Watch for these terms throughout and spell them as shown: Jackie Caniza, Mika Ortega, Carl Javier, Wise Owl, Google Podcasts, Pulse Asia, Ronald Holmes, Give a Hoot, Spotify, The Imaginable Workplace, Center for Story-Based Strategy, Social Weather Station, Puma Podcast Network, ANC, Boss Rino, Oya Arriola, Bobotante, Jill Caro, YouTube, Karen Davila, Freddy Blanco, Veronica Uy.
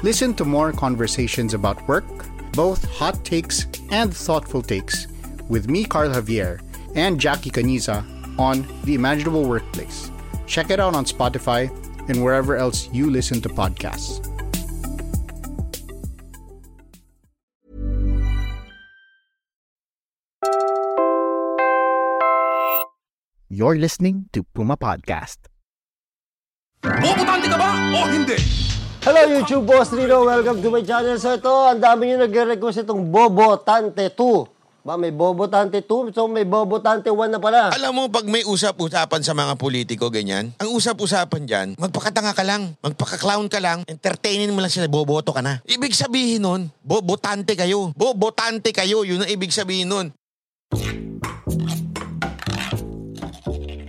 Listen to more conversations about work, both hot takes and thoughtful takes, with me, Carl Javier, and Jackie Caniza on The Imaginable Workplace. Check it out on Spotify and wherever else you listen to podcasts. You're listening to Puma Podcast. Bobotante ka ba o hindi? Hello YouTube, Boss Rino. Welcome to my channel. So ito, ang dami nyo nagre-request itong Bobotante 2. Ba, may Bobotante 2, so may Bobotante 1 na pala. Alam mo, pag may usap-usapan sa mga politiko, ganyan, ang usap-usapan dyan, magpakatanga ka lang, magpaka-clown ka lang, entertainin mo lang sila, boboto ka na. Ibig sabihin nun, Bobotante kayo. Bobotante kayo, yun ang ibig sabihin nun.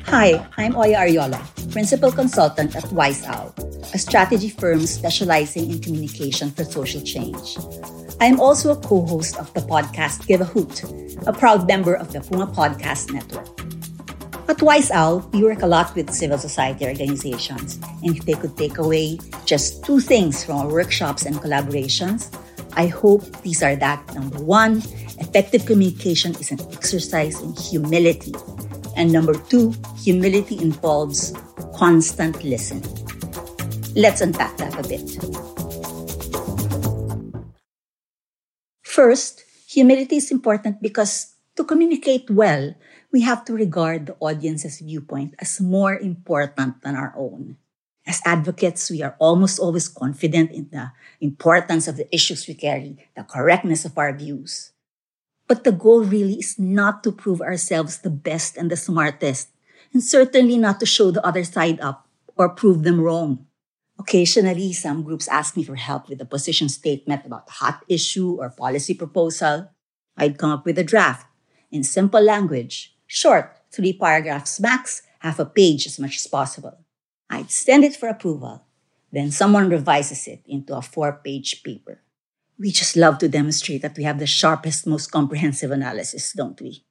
Hi, I'm Oya Arriola, Principal Consultant at Wise Owl, a strategy firm specializing in communication for social change. I am also a co-host of the podcast Give a Hoot, a proud member of the Puma Podcast Network. At Wise Owl, we work a lot with civil society organizations, and if they could take away just two things from our workshops and collaborations, I hope these are that. Number one, effective communication is an exercise in humility. And number two, humility involves constant listening. Let's unpack that a bit. First, humility is important because to communicate well, we have to regard the audience's viewpoint as more important than our own. As advocates, we are almost always confident in the importance of the issues we carry, the correctness of our views. But the goal really is not to prove ourselves the best and the smartest, and certainly not to show the other side up or prove them wrong. Occasionally, some groups ask me for help with a position statement about a hot issue or policy proposal. I'd come up with a draft in simple language, short, 3 paragraphs max, half a page as much as possible. I'd send it for approval. Then someone revises it into a 4-page paper. We just love to demonstrate that we have the sharpest, most comprehensive analysis, don't we?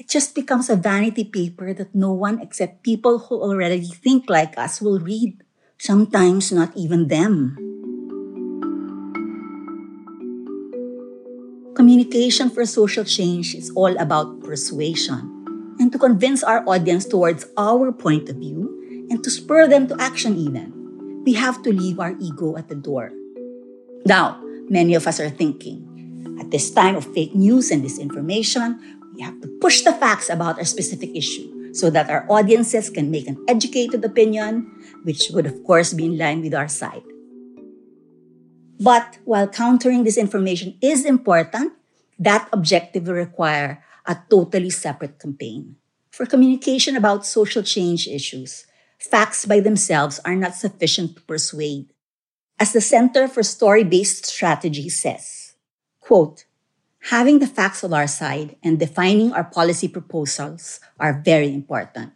It just becomes a vanity paper that no one except people who already think like us will read. Sometimes not even them. Communication for social change is all about persuasion, and to convince our audience towards our point of view and to spur them to action even. We have to leave our ego at the door. Now, many of us are thinking, at this time of fake news and disinformation, we have to push the facts about our specific issue so that our audiences can make an educated opinion, which would of course be in line with our side. But while countering disinformation is important, that objective will require a totally separate campaign. For communication about social change issues, facts by themselves are not sufficient to persuade. As the Center for Story-Based Strategy says, quote, having the facts on our side and defining our policy proposals are very important.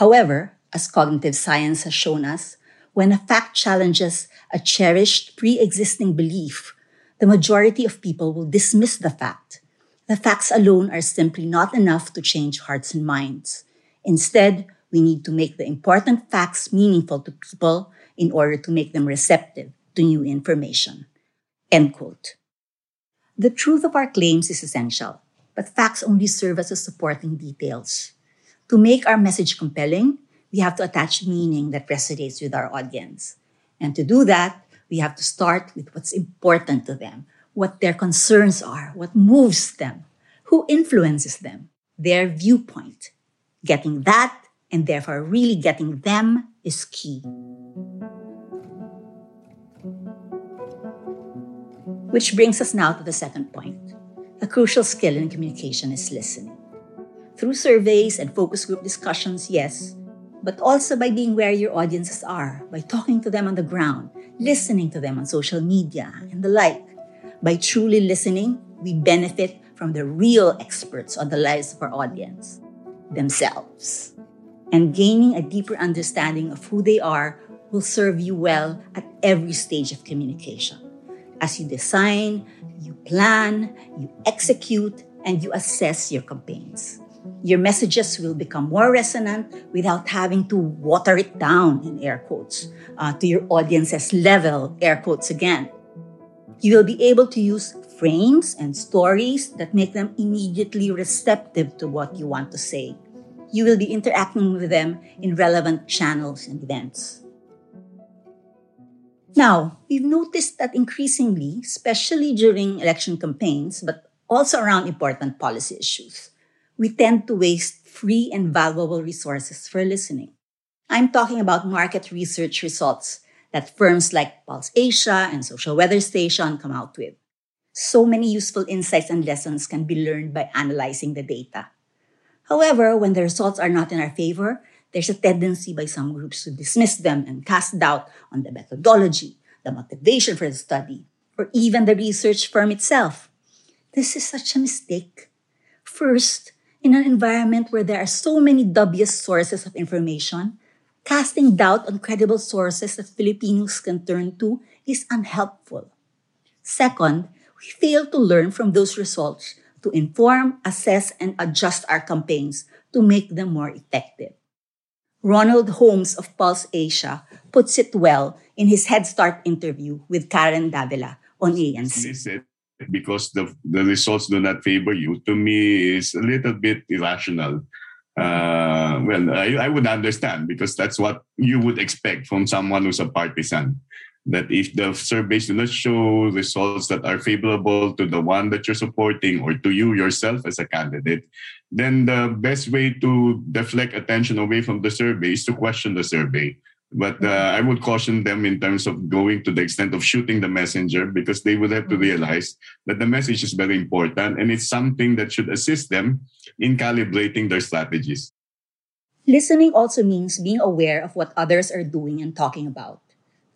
However, as cognitive science has shown us, when a fact challenges a cherished pre-existing belief, the majority of people will dismiss the fact. The facts alone are simply not enough to change hearts and minds. Instead, we need to make the important facts meaningful to people in order to make them receptive to new information. End quote. The truth of our claims is essential, but facts only serve as supporting details. To make our message compelling, we have to attach meaning that resonates with our audience. And to do that, we have to start with what's important to them, what their concerns are, what moves them, who influences them, their viewpoint. Getting that, and therefore really getting them, is key. Which brings us now to the second point. A crucial skill in communication is listening. Through surveys and focus group discussions, yes, but also by being where your audiences are, by talking to them on the ground, listening to them on social media and the like. By truly listening, we benefit from the real experts on the lives of our audience, themselves. And gaining a deeper understanding of who they are will serve you well at every stage of communication. As you design, you plan, you execute, and you assess your campaigns. Your messages will become more resonant without having to water it down, in air quotes, to your audience's level, air quotes again. You will be able to use frames and stories that make them immediately receptive to what you want to say. You will be interacting with them in relevant channels and events. Now, we've noticed that increasingly, especially during election campaigns, but also around important policy issues, we tend to waste free and valuable resources for listening. I'm talking about market research results that firms like Pulse Asia and Social Weather Station come out with. So many useful insights and lessons can be learned by analyzing the data. However, when the results are not in our favor, there's a tendency by some groups to dismiss them and cast doubt on the methodology, the motivation for the study, or even the research firm itself. This is such a mistake. First, in an environment where there are so many dubious sources of information, casting doubt on credible sources that Filipinos can turn to is unhelpful. Second, we fail to learn from those results to inform, assess, and adjust our campaigns to make them more effective. Ronald Holmes of Pulse Asia puts it well in his Head Start interview with Karen Davila on ANC. Listen, because the results do not favor you, to me, is a little bit irrational. I would understand because that's what you would expect from someone who's a partisan. That if the surveys do not show results that are favorable to the one that you're supporting or to you yourself as a candidate, then the best way to deflect attention away from the survey is to question the survey. But I would caution them in terms of going to the extent of shooting the messenger, because they would have to realize that the message is very important and it's something that should assist them in calibrating their strategies. Listening also means being aware of what others are doing and talking about.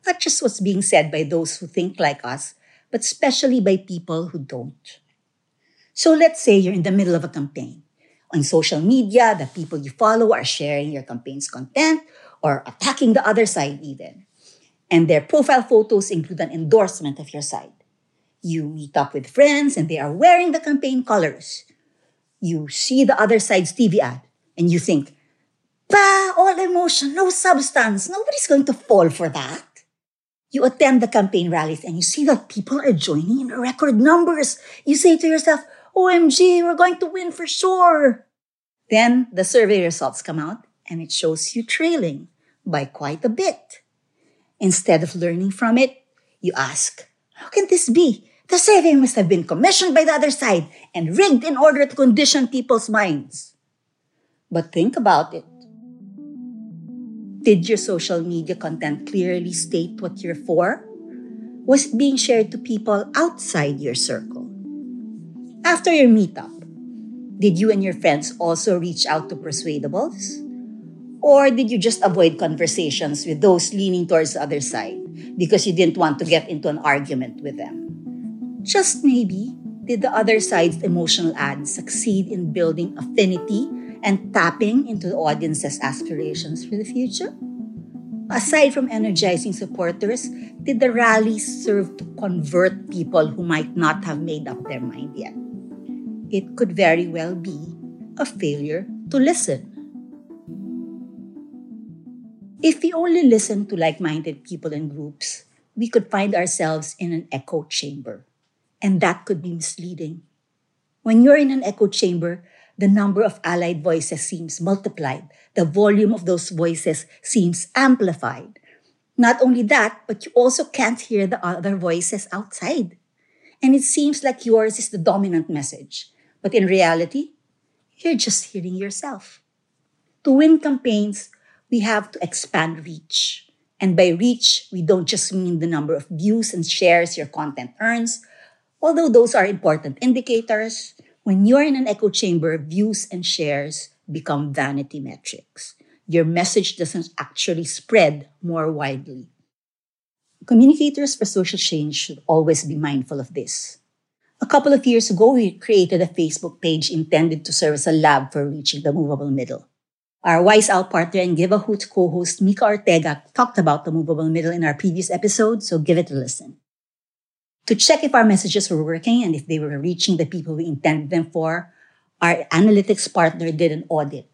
Not just what's being said by those who think like us, but especially by people who don't. So let's say you're in the middle of a campaign. On social media, the people you follow are sharing your campaign's content or attacking the other side even. And their profile photos include an endorsement of your side. You meet up with friends and they are wearing the campaign colors. You see the other side's TV ad and you think, bah, all emotion, no substance. Nobody's going to fall for that. You attend the campaign rallies and you see that people are joining in record numbers. You say to yourself, OMG, we're going to win for sure. Then the survey results come out and it shows you trailing by quite a bit. Instead of learning from it, you ask, how can this be? The survey must have been commissioned by the other side and rigged in order to condition people's minds. But think about it. Did your social media content clearly state what you're for? Was it being shared to people outside your circle? After your meetup, did you and your friends also reach out to persuadables? Or did you just avoid conversations with those leaning towards the other side because you didn't want to get into an argument with them? Just maybe, did the other side's emotional ad succeed in building affinity and tapping into the audience's aspirations for the future? Aside from energizing supporters, did the rallies serve to convert people who might not have made up their mind yet? It could very well be a failure to listen. If we only listen to like-minded people and groups, we could find ourselves in an echo chamber, and that could be misleading. When you're in an echo chamber, the number of allied voices seems multiplied. The volume of those voices seems amplified. Not only that, but you also can't hear the other voices outside. And it seems like yours is the dominant message. But in reality, you're just hearing yourself. To win campaigns, we have to expand reach. And by reach, we don't just mean the number of views and shares your content earns, although those are important indicators. When you're in an echo chamber, views and shares become vanity metrics. Your message doesn't actually spread more widely. Communicators for social change should always be mindful of this. A couple of years ago, we created a Facebook page intended to serve as a lab for reaching the movable middle. Our Wise Owl partner and Give a Hoot co-host Mika Ortega talked about the movable middle in our previous episode, so give it a listen. To check if our messages were working and if they were reaching the people we intended them for, our analytics partner did an audit.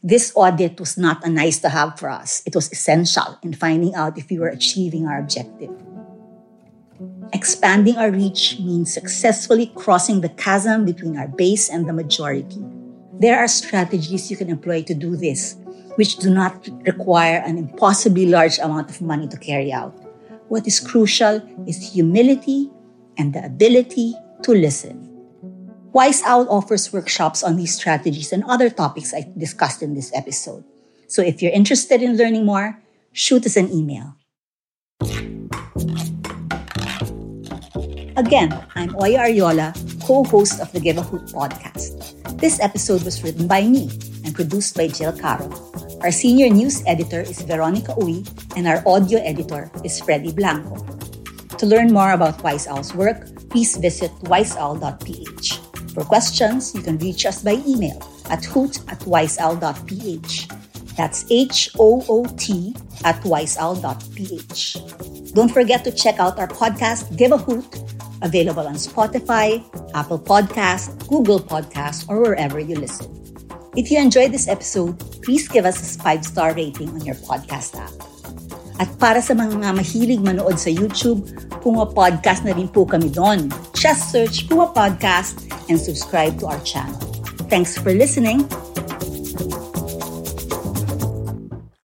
This audit was not a nice-to-have for us. It was essential in finding out if we were achieving our objective. Expanding our reach means successfully crossing the chasm between our base and the majority. There are strategies you can employ to do this, which do not require an impossibly large amount of money to carry out. What is crucial is humility and the ability to listen. Wise Owl offers workshops on these strategies and other topics I discussed in this episode. So if you're interested in learning more, shoot us an email. Again, I'm Oya Arriola, co-host of the Give a Hoot podcast. This episode was written by me and produced by Jill Caro. Our senior news editor is Veronica Uy, and our audio editor is Freddy Blanco. To learn more about Wise Owl's work, please visit wiseowl.ph. For questions, you can reach us by email at hoot@wiseowl.ph. That's HOOT@wiseowl.ph. Don't forget to check out our podcast, Give a Hoot, available on Spotify, Apple Podcasts, Google Podcasts, or wherever you listen. If you enjoyed this episode, please give us a 5-star rating on your podcast app. At para sa mga mahilig manood sa YouTube, Puma Podcast na rin po kami doon. Just search Puma Podcast and subscribe to our channel. Thanks for listening.